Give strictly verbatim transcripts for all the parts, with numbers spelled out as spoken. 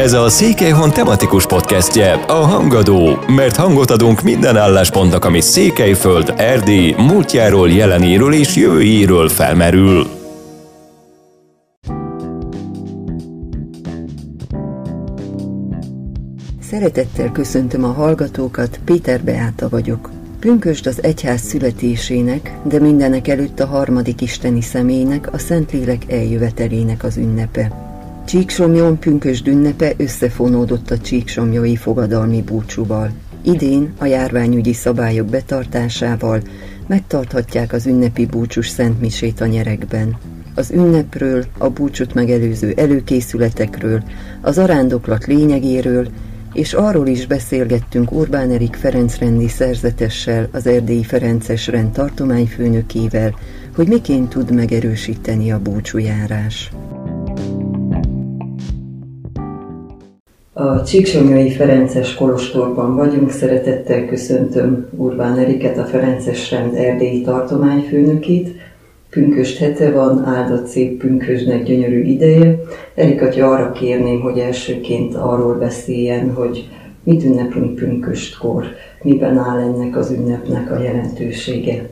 Ez a Székelyhon tematikus podcastje, a Hangadó, mert hangot adunk minden álláspontnak, ami Székelyföld, Erdély, múltjáról, jelenéről és jövőjéről felmerül. Szeretettel köszöntöm a hallgatókat, Péter Beáta vagyok. Pünkösd az egyház születésének, de mindenek előtt a harmadik isteni személynek, a Szentlélek eljövetelének az ünnepe. Csíksomjon pünkösd ünnepe összefonódott a csíksomlyói fogadalmi búcsúval. Idén a járványügyi szabályok betartásával megtarthatják az ünnepi búcsús szentmisét a Nyeregben. Az ünnepről, a búcsút megelőző előkészületekről, az arándoklat lényegéről, és arról is beszélgettünk Orbán Erik Ferenc rendi szerzetessel, az erdélyi ferences rend tartományfőnökével, hogy miként tud megerősíteni a búcsújárás. A csíksomlyói ferences kolostorban vagyunk, szeretettel köszöntöm Orbán Eriket, a ferences rend erdélyi tartományfőnökét. Pünkösd hete van, áldott szép pünkösdnek gyönyörű ideje. Erik atya, arra kérném, hogy elsőként arról beszéljen, hogy mit ünneplünk pünkösdkor, miben áll ennek az ünnepnek a jelentősége.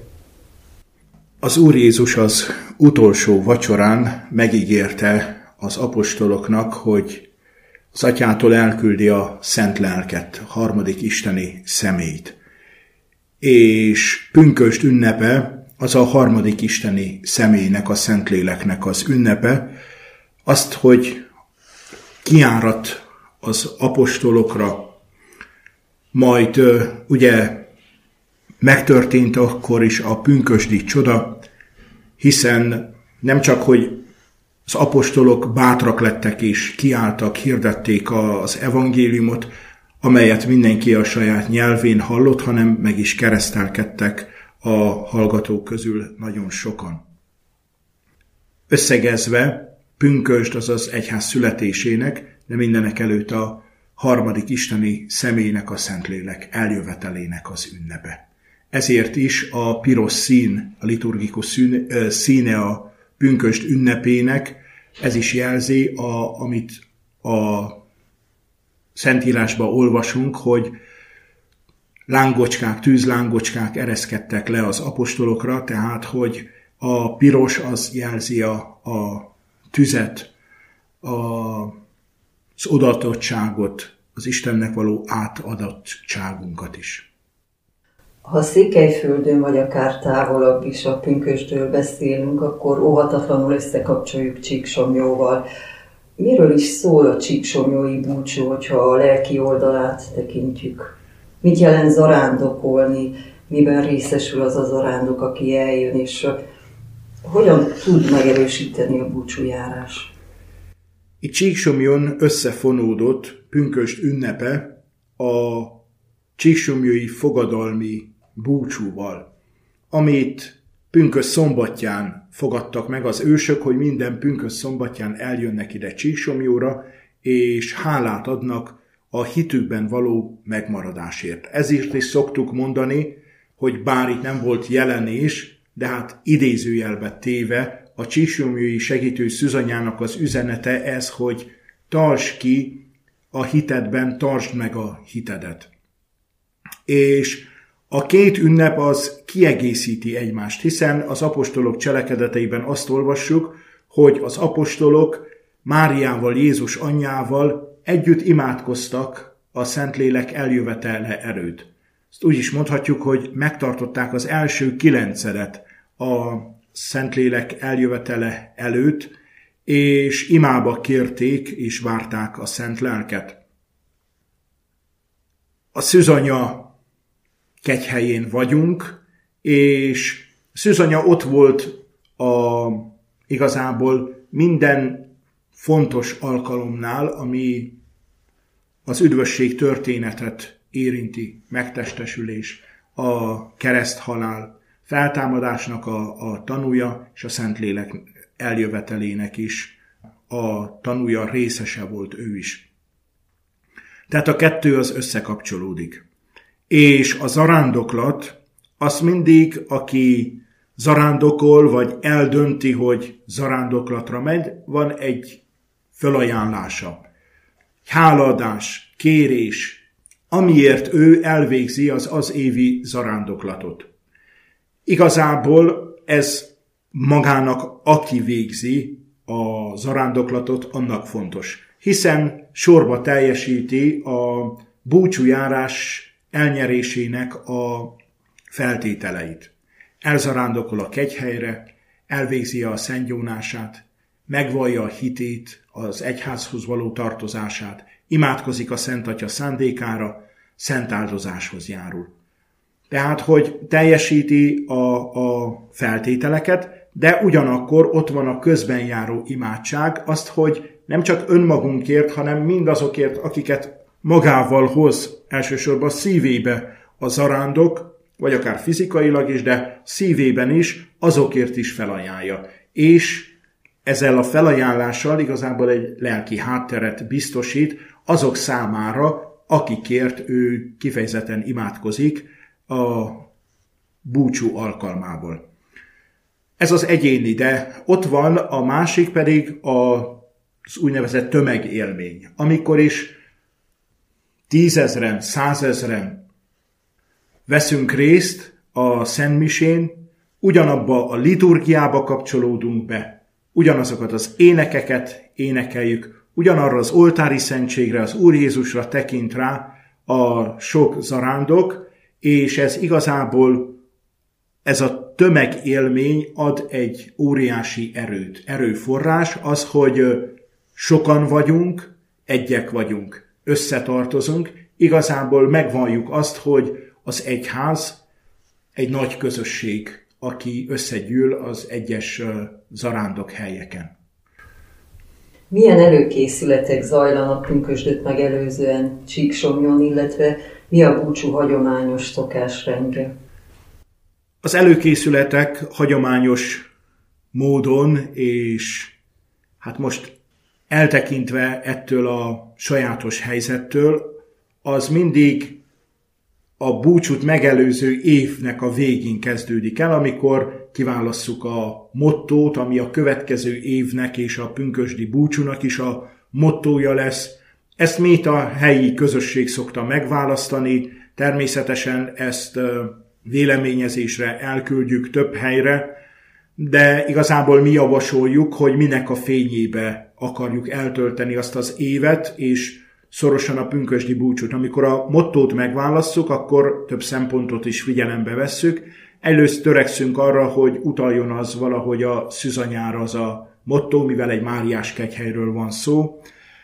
Az Úr Jézus az utolsó vacsorán megígérte az apostoloknak, hogy az Atyától elküldi a Szent Lelket, a harmadik isteni személyt. És pünkösd ünnepe az a harmadik isteni személynek, a Szentléleknek az ünnepe. Azt, hogy kiárat az apostolokra, majd ugye megtörtént akkor is a pünkösdi csoda, hiszen nem csak, hogy az apostolok bátrak lettek és kiálltak, hirdették az evangéliumot, amelyet mindenki a saját nyelvén hallott, hanem meg is keresztelkedtek a hallgatók közül nagyon sokan. Összegezve, pünkösd az az egyház születésének, de mindenek előtt a harmadik isteni személynek, a Szentlélek eljövetelének az ünnepe. Ezért is a piros szín, a liturgikus színe a pünkösd ünnepének, ez is jelzi, a, amit a Szentírásban olvasunk, hogy lángocskák, tűzlángocskák ereszkedtek le az apostolokra, tehát hogy a piros az jelzi a, a tüzet, a, az odatottságot, az Istennek való átadattságunkat is. Ha Székelyföldön vagy akár távolabb is a pünkösdről beszélünk, akkor óhatatlanul összekapcsoljuk Csíksomlyóval. Miről is szól a csíksomlyói búcsú, hogyha a lelki oldalát tekintjük? Mit jelent zarándokolni? Miben részesül az a zarándok, aki eljön, és hogyan tud megerősíteni a búcsújárás? Itt Csíksomlyón összefonódott pünkösd ünnepe a csíksomlyói fogadalmi búcsúval, amit pünkösd szombatján fogadtak meg az ősök, hogy minden pünkösd szombatján eljönnek ide Csíksomlyóra, és hálát adnak a hitükben való megmaradásért. Ezért is szoktuk mondani, hogy bár itt nem volt jelenés, de hát idézőjelbe téve a csíksomlyói segítő szüzanyának az üzenete ez, hogy tartsd ki a hitedben, tartsd meg a hitedet. És a két ünnep az kiegészíti egymást, hiszen az apostolok cselekedeteiben azt olvassuk, hogy az apostolok Máriával, Jézus anyjával együtt imádkoztak a Szentlélek eljövetele előtt. Ezt úgy is mondhatjuk, hogy megtartották az első kilencedet a Szentlélek eljövetele előtt, és imába kérték és várták a Szent Lelket. A szüzanya kegyhelyén vagyunk, és szüzanya ott volt a, igazából minden fontos alkalomnál, ami az üdvösség történetet érinti, megtestesülés, a kereszthalál, feltámadásnak a, a tanúja, és a Szentlélek eljövetelének is a tanúja, részese volt ő is. Tehát a kettő az összekapcsolódik. És a zarándoklat, azt mindig, aki zarándokol, vagy eldönti, hogy zarándoklatra megy, van egy fölajánlása. hálaadás, kérés, amiért ő elvégzi az az évi zarándoklatot. Igazából ez magának, aki végzi a zarándoklatot, annak fontos, hiszen sorba teljesíti a búcsújárás elnyerésének a feltételeit. Elzarándokol a kegyhelyre, elvégzi a szentgyónását, megvallja a hitét, az egyházhoz való tartozását, imádkozik a Szent Atya szándékára, szent áldozáshoz járul. Tehát, hogy teljesíti a, a feltételeket, de ugyanakkor ott van a közben járó imádság, azt, hogy nem csak önmagunkért, hanem mindazokért, akiket magával hoz, elsősorban szívébe a zarándok, vagy akár fizikailag is, de szívében is, azokért is felajánlja. És ezzel a felajánlással igazából egy lelki hátteret biztosít azok számára, akikért ő kifejezetten imádkozik a búcsú alkalmából. Ez az egyéni, de ott van a másik pedig az úgynevezett tömegélmény, amikor is tízezren, százezren veszünk részt a szentmisén, ugyanabba a liturgiába kapcsolódunk be, ugyanazokat az énekeket énekeljük, ugyanarra az oltári szentségre, az Úr Jézusra tekint rá a sok zarándok, és ez igazából, ez a tömegélmény ad egy óriási erőt. Erőforrás az, hogy sokan vagyunk, egyek vagyunk, összetartozunk, igazából megvalljuk azt, hogy az egyház egy nagy közösség, aki összegyűl az egyes zarándok helyeken. Milyen előkészületek zajlanak pünkösdöt megelőzően Csíksomjon, illetve mi a búcsú hagyományos szokásrendje? Az előkészületek hagyományos módon, és hát most eltekintve ettől a sajátos helyzettől, az mindig a búcsút megelőző évnek a végén kezdődik el, amikor kiválasszuk a mottót, ami a következő évnek és a pünkösdi búcsúnak is a mottója lesz. Ezt mit a helyi közösség szokta megválasztani, természetesen ezt véleményezésre elküldjük több helyre, de igazából mi javasoljuk, hogy minek a fényébe akarjuk eltölteni azt az évet, és szorosan a pünkösdi búcsút. Amikor a mottót megválasszuk, akkor több szempontot is figyelembe vesszük. Először törekszünk arra, hogy utaljon az valahogy a szűzanyára az a mottó, mivel egy máriás kegyhelyről van szó.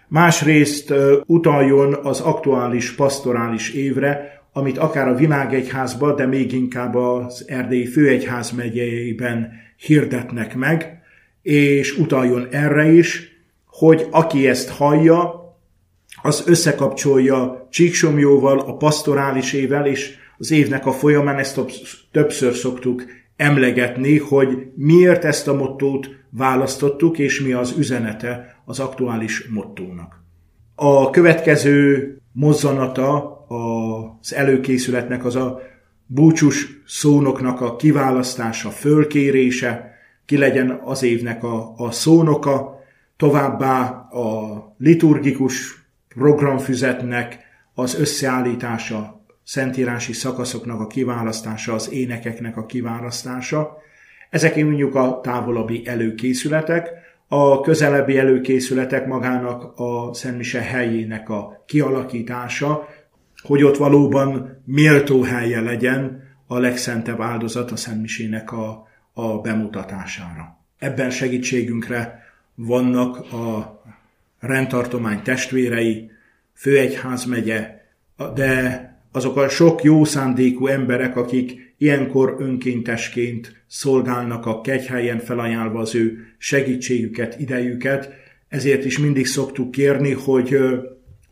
Másrészt utaljon az aktuális pastorális évre, amit akár a világegyházban, de még inkább az erdélyi főegyház megyeiben hirdetnek meg, és utaljon erre is, hogy aki ezt hallja, az összekapcsolja Csíksomjóval, a pastorális évvel, és az évnek a folyamán ezt többször szoktuk emlegetni, hogy miért ezt a mottót választottuk, és mi az üzenete az aktuális mottónak. A következő mozzanata az előkészületnek az a búcsús szónoknak a kiválasztása, fölkérése, ki legyen az évnek a, a szónoka, továbbá a liturgikus programfüzetnek az összeállítása, szentírási szakaszoknak a kiválasztása, az énekeknek a kiválasztása. Ezek mondjuk a távolabbi előkészületek, a közelebbi előkészületek magának a szentmise helyének a kialakítása, hogy ott valóban méltó helye legyen a legszentebb áldozat a szentmisének a, a bemutatására. Ebben segítségünkre vannak a rendtartomány testvérei, főegyházmegye, de azok a sok jó szándékú emberek, akik ilyenkor önkéntesként szolgálnak a kegyhelyen, felajánlva az ő segítségüket, idejüket, ezért is mindig szoktuk kérni, hogy,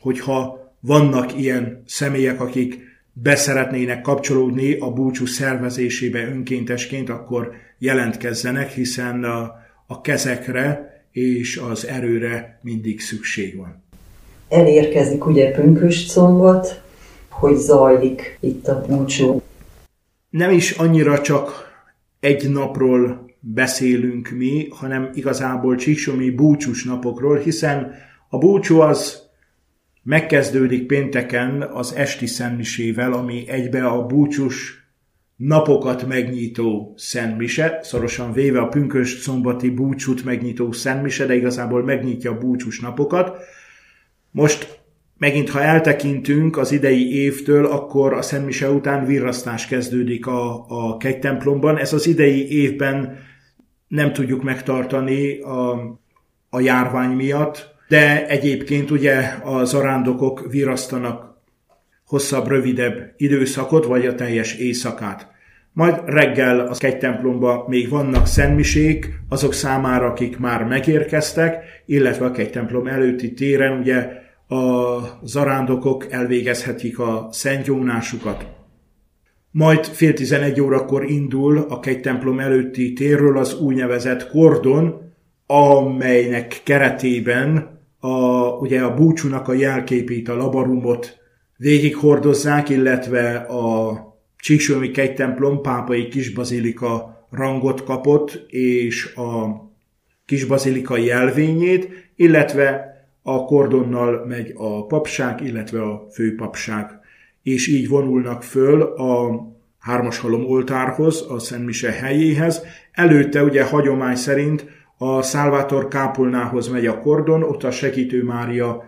hogyha vannak ilyen személyek, akik beszeretnének kapcsolódni a búcsú szervezésébe önkéntesként, akkor jelentkezzenek, hiszen a, a kezekre és az erőre mindig szükség van. Elérkezik ugye pünkösd szombat, hogy zajlik itt a búcsú. Nem is annyira csak egy napról beszélünk mi, hanem igazából csíksomjói búcsús napokról, hiszen a búcsú az megkezdődik pénteken az esti szentmisével, ami egybe a búcsús napokat megnyitó szentmise, szorosan véve a pünkösd szombati búcsút megnyitó szentmise, de igazából megnyitja a búcsús napokat. Most megint, ha eltekintünk az idei évtől, akkor a szentmise után virrasztás kezdődik a, a kegytemplomban. Ez az idei évben nem tudjuk megtartani a, a járvány miatt, de egyébként ugye a zarándokok virrasztanak hosszabb, rövidebb időszakot, vagy a teljes éjszakát. Majd reggel a kegytemplomban még vannak szentmisék, azok számára, akik már megérkeztek, illetve a kegytemplom előtti téren ugye a zarándokok elvégezhetik a szentgyónásukat. Majd fél tizenegy órakor indul a kegytemplom előtti térről az úgynevezett kordon, amelynek keretében a, ugye a búcsúnak a jelképét, a labarumot végighordozzák, illetve a Csíksőmi kegytemplom pápai kisbazilika rangot kapott, és a kisbazilika jelvényét, illetve a kordonnal megy a papság, illetve a főpapság. És így vonulnak föl a hármashalom oltárhoz, a szentmise helyéhez. Előtte ugye hagyomány szerint a Salvator kápolnához megy a kordon, ott a Segítő Mária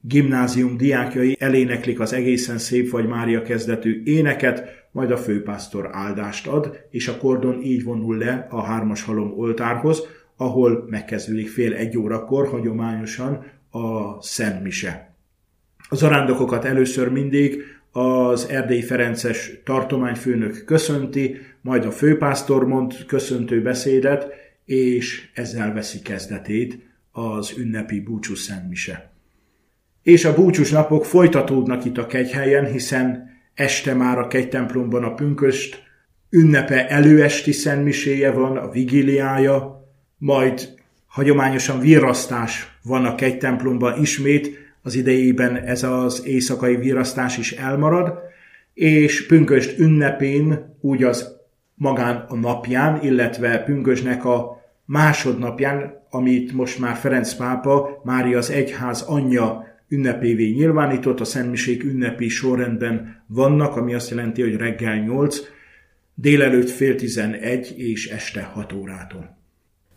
gimnázium diákjai eléneklik az Egészen Szép vagy Mária kezdetű éneket, majd a főpásztor áldást ad, és a kordon így vonul le a hármas halom oltárhoz, ahol megkezdődik fél egy órakor hagyományosan a szentmise. A zarándokokat először mindig az Erdély Ferences tartományfőnök köszönti, majd a főpásztor mond köszöntő beszédet, és ezzel veszi kezdetét az ünnepi búcsú szentmise. És a búcsús napok folytatódnak itt a kegyhelyen, hiszen este már a kegytemplomban a pünkösd ünnepe előesti szentmiséje van, a vigíliája, majd hagyományosan virrasztás van a kegytemplomban ismét, az idejében ez az éjszakai virrasztás is elmarad, és pünkösd ünnepén, úgy az magán a napján, illetve pünkösdnek a másodnapján, amit most már Ferenc pápa, Mária az egyház anyja ünnepévé nyilvánított, a szentmisék ünnepi sorrendben vannak, ami azt jelenti, hogy reggel nyolc, délelőtt fél tizenegy és este hat órától.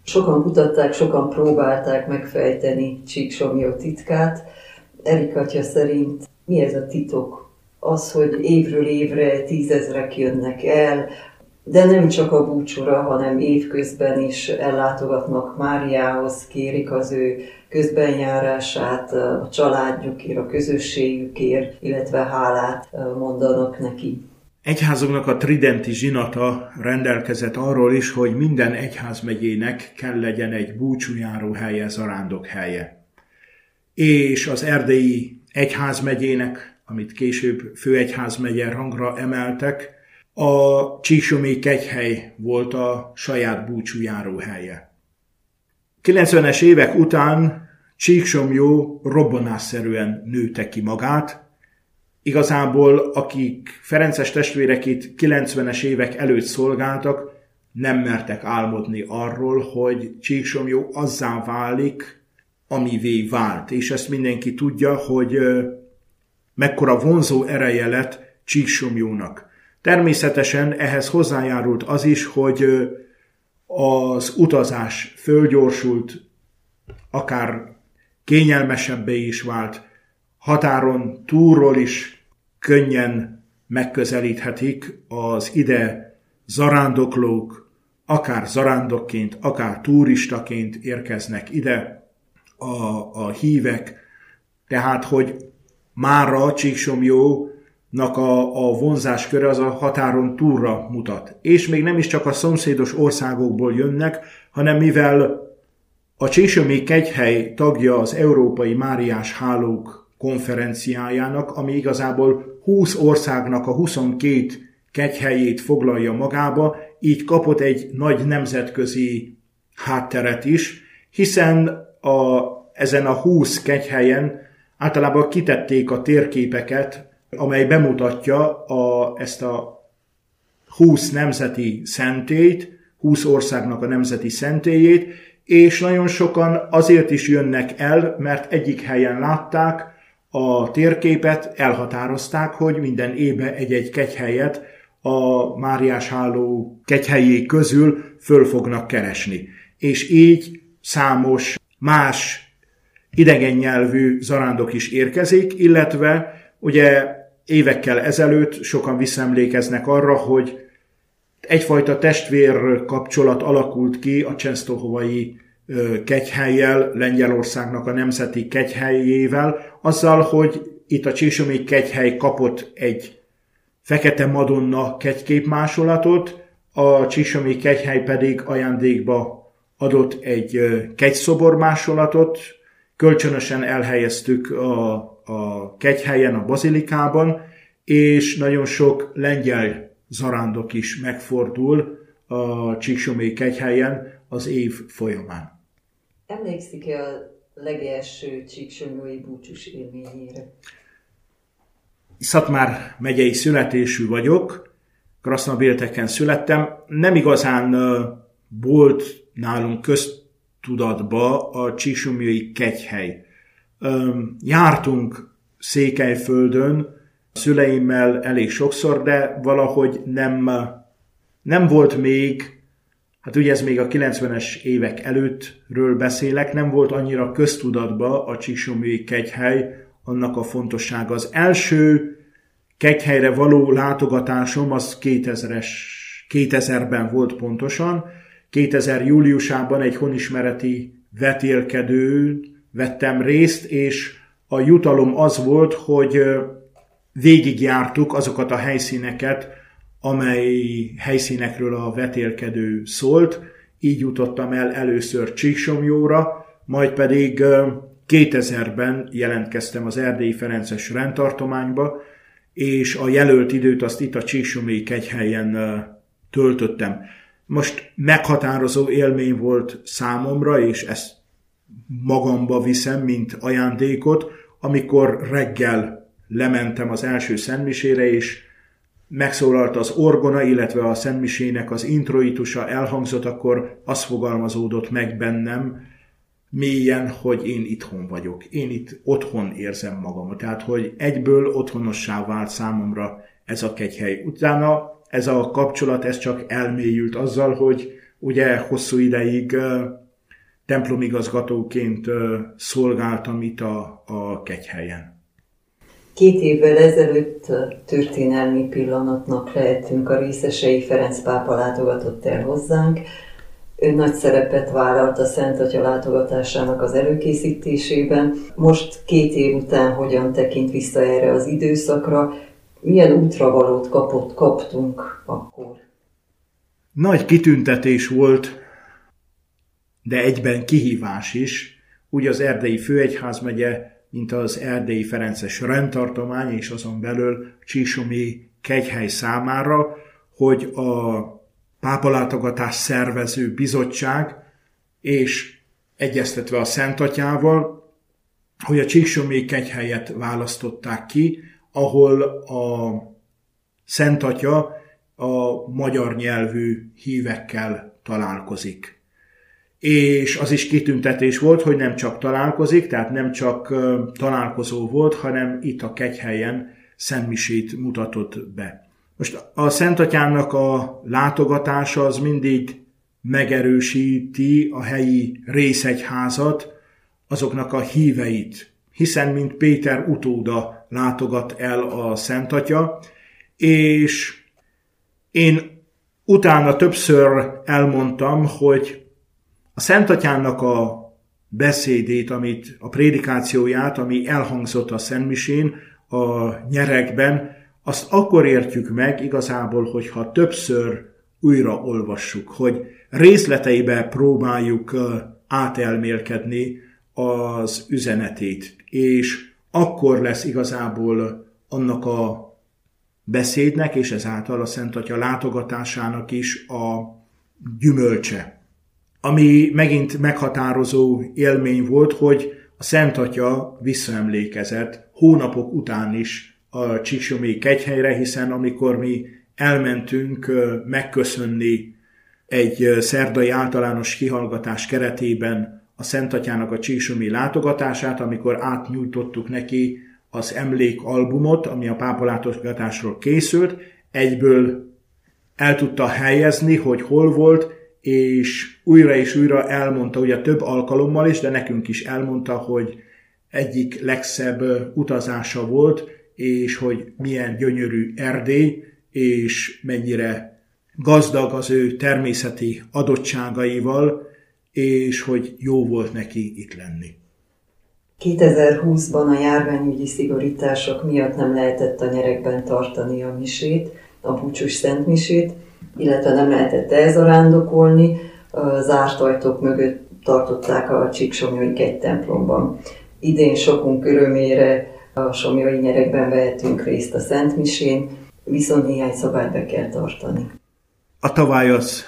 Sokan kutatták, sokan próbálták megfejteni Csíksomjó titkát. Erik atya szerint mi ez a titok? Az, hogy évről évre tízezrek jönnek el, de nem csak a búcsúra, hanem évközben is ellátogatnak Máriához, kérik az ő közbenjárását, a családjukért, a közösségükért, illetve hálát mondanak neki. Egyházunknak a tridenti zsinata rendelkezett arról is, hogy minden egyházmegyének kell legyen egy búcsújáró helye, zarándok helye. És az erdélyi egyházmegyének, amit később főegyházmegye rangra emeltek, a Csíksomjó kegyhely volt a saját búcsújáró helye. kilencvenes évek után Csíksomjó robbanásszerűen nőtte ki magát. Igazából akik ferences testvérek itt kilencvenes évek előtt szolgáltak, nem mertek álmodni arról, hogy Csíksomjó azzá válik, amivé vált. És ezt mindenki tudja, hogy mekkora vonzó ereje lett Csíksomjónak. Természetesen ehhez hozzájárult az is, hogy az utazás fölgyorsult, akár kényelmesebbé is vált, határon túlról is könnyen megközelíthetik az ide zarándoklók, akár zarándokként, akár turistaként érkeznek ide a, a hívek. Tehát, hogy mára Csíksomjó nak a, a vonzásköre az a határon túlra mutat. És még nem is csak a szomszédos országokból jönnek, hanem mivel a Csíksomjó kegyhely tagja az Európai Máriás Hálók konferenciájának, ami igazából húsz országnak a huszonkét kegyhelyét foglalja magába, így kapott egy nagy nemzetközi hátteret is, hiszen a, ezen a húsz kegyhelyen általában kitették a térképeket, amely bemutatja a, ezt a húsz nemzeti szentélyt, húsz országnak a nemzeti szentélyét, és nagyon sokan azért is jönnek el, mert egyik helyen látták a térképet elhatározták, hogy minden évben egy-egy kegyhelyet a Máriás háló kegyhelyé közül föl fognak keresni. És így számos más idegen nyelvű zarándok is érkezik, illetve ugye évekkel ezelőtt sokan visszaemlékeznek arra, hogy egyfajta testvér kapcsolat alakult ki a csesztohovai kegyhellyel, Lengyelországnak a nemzeti kegyhelyével, azzal, hogy itt a csísomi kegyhely kapott egy Fekete Madonna kegyképmásolatot, a csísomi kegyhely pedig ajándékba adott egy kegyszobormásolatot, kölcsönösen elhelyeztük a, a kegyhelyen, a bazilikában, és nagyon sok lengyel zarándok is megfordul a csíksomi kegyhelyen az év folyamán. Emlékszik-e a legelső csíksomói búcsús élményére? Szatmár megyei születésű vagyok, Krasznabélteken születtem. Nem igazán volt nálunk közt tudatba a csíksomjói kegyhely. Jártunk Székelyföldön szüleimmel elég sokszor, de valahogy nem, nem volt még, hát ugye ez még a kilencvenes évek előttről beszélek, nem volt annyira köztudatba a csíksomjói kegyhely, annak a fontossága. Az első kegyhelyre való látogatásom az kétezres, kétezerben volt pontosan, kétezer júliusában egy honismereti vetélkedőn vettem részt, és a jutalom az volt, hogy végigjártuk azokat a helyszíneket, amely helyszínekről a vetélkedő szólt. Így jutottam el először Csíksomjóra, majd pedig kétezerben jelentkeztem az Erdélyi Ferences rendtartományba, és a jelölt időt azt itt a csíksomjói kegyhelyen töltöttem. Most meghatározó élmény volt számomra, és ezt magamba viszem, mint ajándékot, amikor reggel lementem az első szentmisére, és megszólalt az orgona, illetve a szentmisének az introitusa elhangzott, akkor az fogalmazódott meg bennem mélyen, hogy én itthon vagyok. Én itt otthon érzem magamat. Tehát, hogy egyből otthonossá vált számomra ez a kegyhely. Utána ez a kapcsolat, ez csak elmélyült azzal, hogy ugye hosszú ideig uh, templomigazgatóként uh, szolgáltam itt a, a kegyhelyen. Két évvel ezelőtt történelmi pillanatnak lehettünk a részesei, Ferenc pápa látogatott el hozzánk. Ő nagy szerepet vállalt a Szent Atya látogatásának az előkészítésében. Most két év után hogyan tekint vissza erre az időszakra? Milyen útravalót kapott, kaptunk akkor? Nagy kitüntetés volt, de egyben kihívás is. Úgy az Erdélyi Főegyházmegye, mint az Erdélyi Ferences rendtartomány, és azon belül csíksomjói kegyhely számára, hogy a pápalátogatás szervező bizottság, és egyeztetve a Szentatyával, hogy a csíksomjói kegyhelyet választották ki, ahol a Szentatya a magyar nyelvű hívekkel találkozik. És az is kitüntetés volt, hogy nem csak találkozik, tehát nem csak találkozó volt, hanem itt a kegyhelyen szentmisét mutatott be. Most a Szentatyának a látogatása az mindig megerősíti a helyi részegyházat, azoknak a híveit, hiszen mint Péter utóda látogat el a Szentatya, és én utána többször elmondtam, hogy a Szentatyának a beszédét, amit, a prédikációját, ami elhangzott a szentmisén, a nyeregben, azt akkor értjük meg igazából, hogyha többször újra olvassuk, hogy részleteibe próbáljuk átelmélkedni az üzenetét, és akkor lesz igazából annak a beszédnek, és ezáltal a Szentatya látogatásának is a gyümölcse. Ami megint meghatározó élmény volt, hogy a Szentatya visszaemlékezett hónapok után is a csíksomjói kegyhelyre, hiszen amikor mi elmentünk megköszönni egy szerdai általános kihallgatás keretében a Szentatyának a csíksomjói látogatását, amikor átnyújtottuk neki az emlékalbumot, ami a pápalátogatásról készült, egyből el tudta helyezni, hogy hol volt, és újra és újra elmondta, ugye több alkalommal is, de nekünk is elmondta, hogy egyik legszebb utazása volt, és hogy milyen gyönyörű Erdély, és mennyire gazdag az ő természeti adottságaival, és hogy jó volt neki itt lenni. kétezer-húszban a járványügyi szigorítások miatt nem lehetett a nyerekben tartani a misét, a búcsús szentmisét, illetve nem lehetett elzarándokolni, zárt ajtók mögött tartották a csíksomlyói kegytemplomban. Idén sokunk örömére a somlyói nyerekben vehetünk részt a szentmisén, viszont néhány szabályt be kell tartani. A tavaly az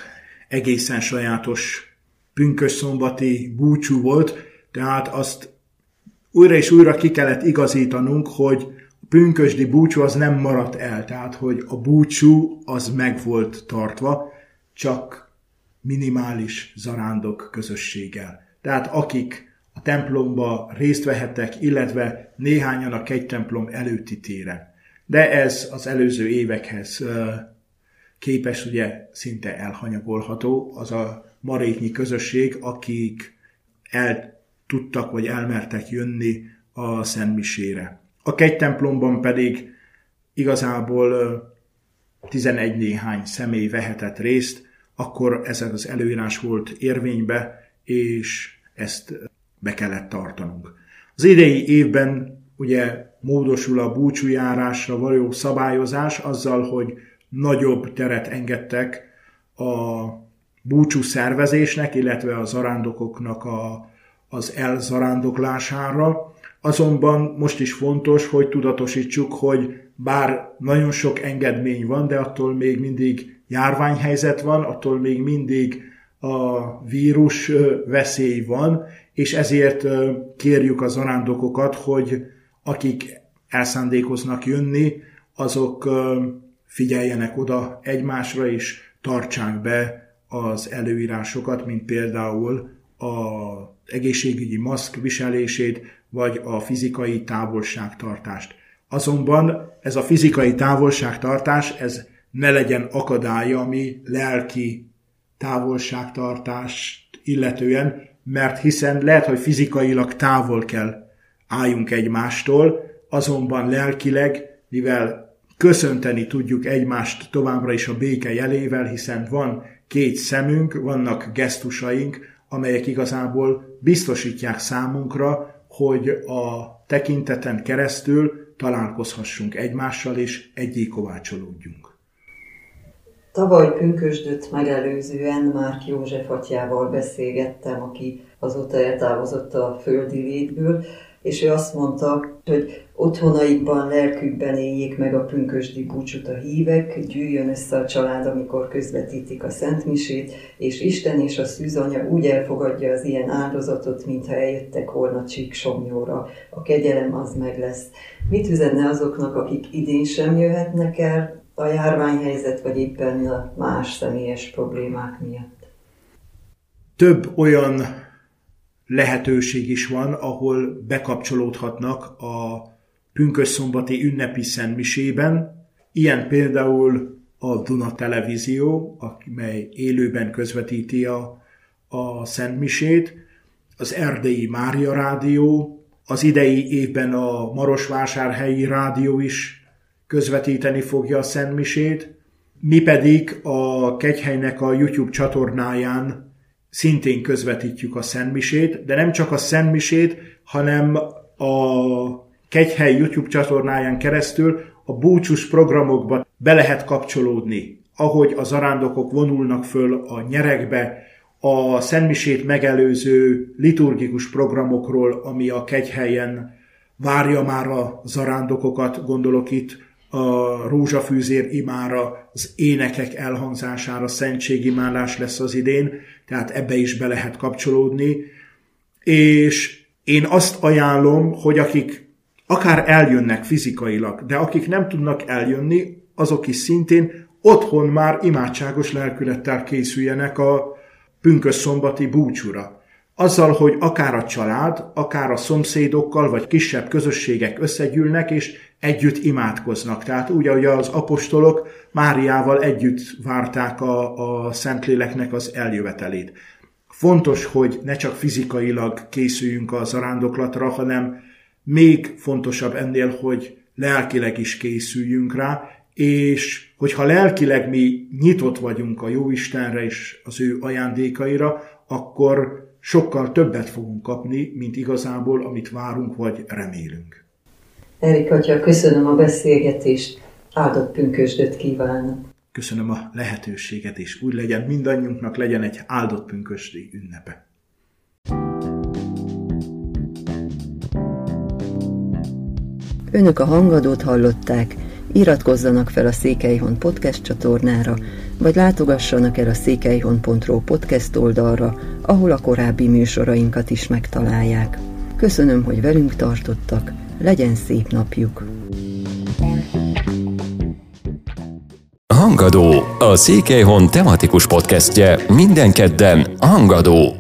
egészen sajátos pünkösdszombati búcsú volt, tehát azt újra és újra ki kellett igazítanunk, hogy a pünkösdi búcsú az nem maradt el, tehát hogy a búcsú az meg volt tartva, csak minimális zarándok közösséggel. Tehát akik a templomba részt vehettek, illetve néhányan a kegytemplom előtti téren. De ez az előző évekhez képest ugye szinte elhanyagolható, az a maréknyi közösség, akik el tudtak vagy elmertek jönni a szentmisére. A kegytemplomban pedig igazából tizenegy néhány személy vehetett részt, akkor ez az előírás volt érvénybe, és ezt be kellett tartanunk. Az idei évben ugye módosul a búcsújárásra való szabályozás azzal, hogy nagyobb teret engedtek a búcsú szervezésnek, illetve a zarándokoknak a, az elzarándoklására. Azonban most is fontos, hogy tudatosítsuk, hogy bár nagyon sok engedmény van, de attól még mindig járványhelyzet van, attól még mindig a vírus veszély van, és ezért kérjük a zarándokokat, hogy akik elszándékoznak jönni, azok figyeljenek oda egymásra, és tartsák be az előírásokat, mint például az egészségügyi maszk viselését, vagy a fizikai távolságtartást. Azonban ez a fizikai távolságtartás, ez ne legyen akadálya a mi lelki távolságtartást illetően, mert hiszen lehet, hogy fizikailag távol kell álljunk egymástól, azonban lelkileg, mivel köszönteni tudjuk egymást továbbra is a béke jelével, hiszen van két szemünk, vannak gesztusaink, amelyek igazából biztosítják számunkra, hogy a tekinteten keresztül találkozhassunk egymással és egyé kovácsolódjunk. Tavaly pünkösdöt megelőzően Márk József atyával beszélgettem, aki azóta eltávozott a földi létből, és ő azt mondta, hogy otthonaikban, lelkükben éljék meg a pünkösdi búcsút a hívek, gyűjjön össze a család, amikor közvetítik a szentmisét, és Isten és a szűzanya úgy elfogadja az ilyen áldozatot, mintha eljöttek volna Csíksomlyóra. A kegyelem az meg lesz. Mit üzenne azoknak, akik idén sem jöhetnek el a járványhelyzet, vagy éppen a más személyes problémák miatt? Több olyan lehetőség is van, ahol bekapcsolódhatnak a pünkösdszombati ünnepi szentmisében. Ilyen például a Duna Televízió, amely élőben közvetíti a, a szentmisét, az Erdélyi Mária Rádió, az idei évben a Marosvásárhelyi Rádió is közvetíteni fogja a szentmisét, mi pedig a kegyhelynek a YouTube csatornáján szintén közvetítjük a szentmisét, de nem csak a szentmisét, hanem a kegyhely YouTube csatornáján keresztül a búcsús programokba be lehet kapcsolódni, ahogy a zarándokok vonulnak föl a nyerekbe, a szentmisét megelőző liturgikus programokról, ami a kegyhelyen várja már a zarándokokat, gondolok itt a rózsafűzér imára, az énekek elhangzására, szentségimádás lesz az idén, tehát ebbe is be lehet kapcsolódni. És én azt ajánlom, hogy akik akár eljönnek fizikailag, de akik nem tudnak eljönni, azok is szintén otthon már imádságos lelkülettel készüljenek a pünkösdszombati búcsúra. Azzal, hogy akár a család, akár a szomszédokkal, vagy kisebb közösségek összegyűlnek, és együtt imádkoznak. Tehát úgy, ahogy az apostolok Máriával együtt várták a, a Szentléleknek az eljövetelét. Fontos, hogy ne csak fizikailag készüljünk a zarándoklatra, hanem még fontosabb ennél, hogy lelkileg is készüljünk rá, és hogyha lelkileg mi nyitott vagyunk a Jóistenre és az ő ajándékaira, akkor sokkal többet fogunk kapni, mint igazából, amit várunk vagy remélünk. Erik atya, köszönöm a beszélgetést, áldott pünkösdöt kívánok. Köszönöm a lehetőséget, és úgy legyen mindannyiunknak, legyen egy áldott pünkösdi ünnepe. Önök a Hangadót hallották, iratkozzanak fel a Székelyhon podcast csatornára, vagy látogassanak el a székelyhon pont ro podcast oldalra, ahol a korábbi műsorainkat is megtalálják. Köszönöm, hogy velünk tartottak, legyen szép napjuk! Hangadó, a Székelyhon tematikus podcastje minden kedden. Hangadó.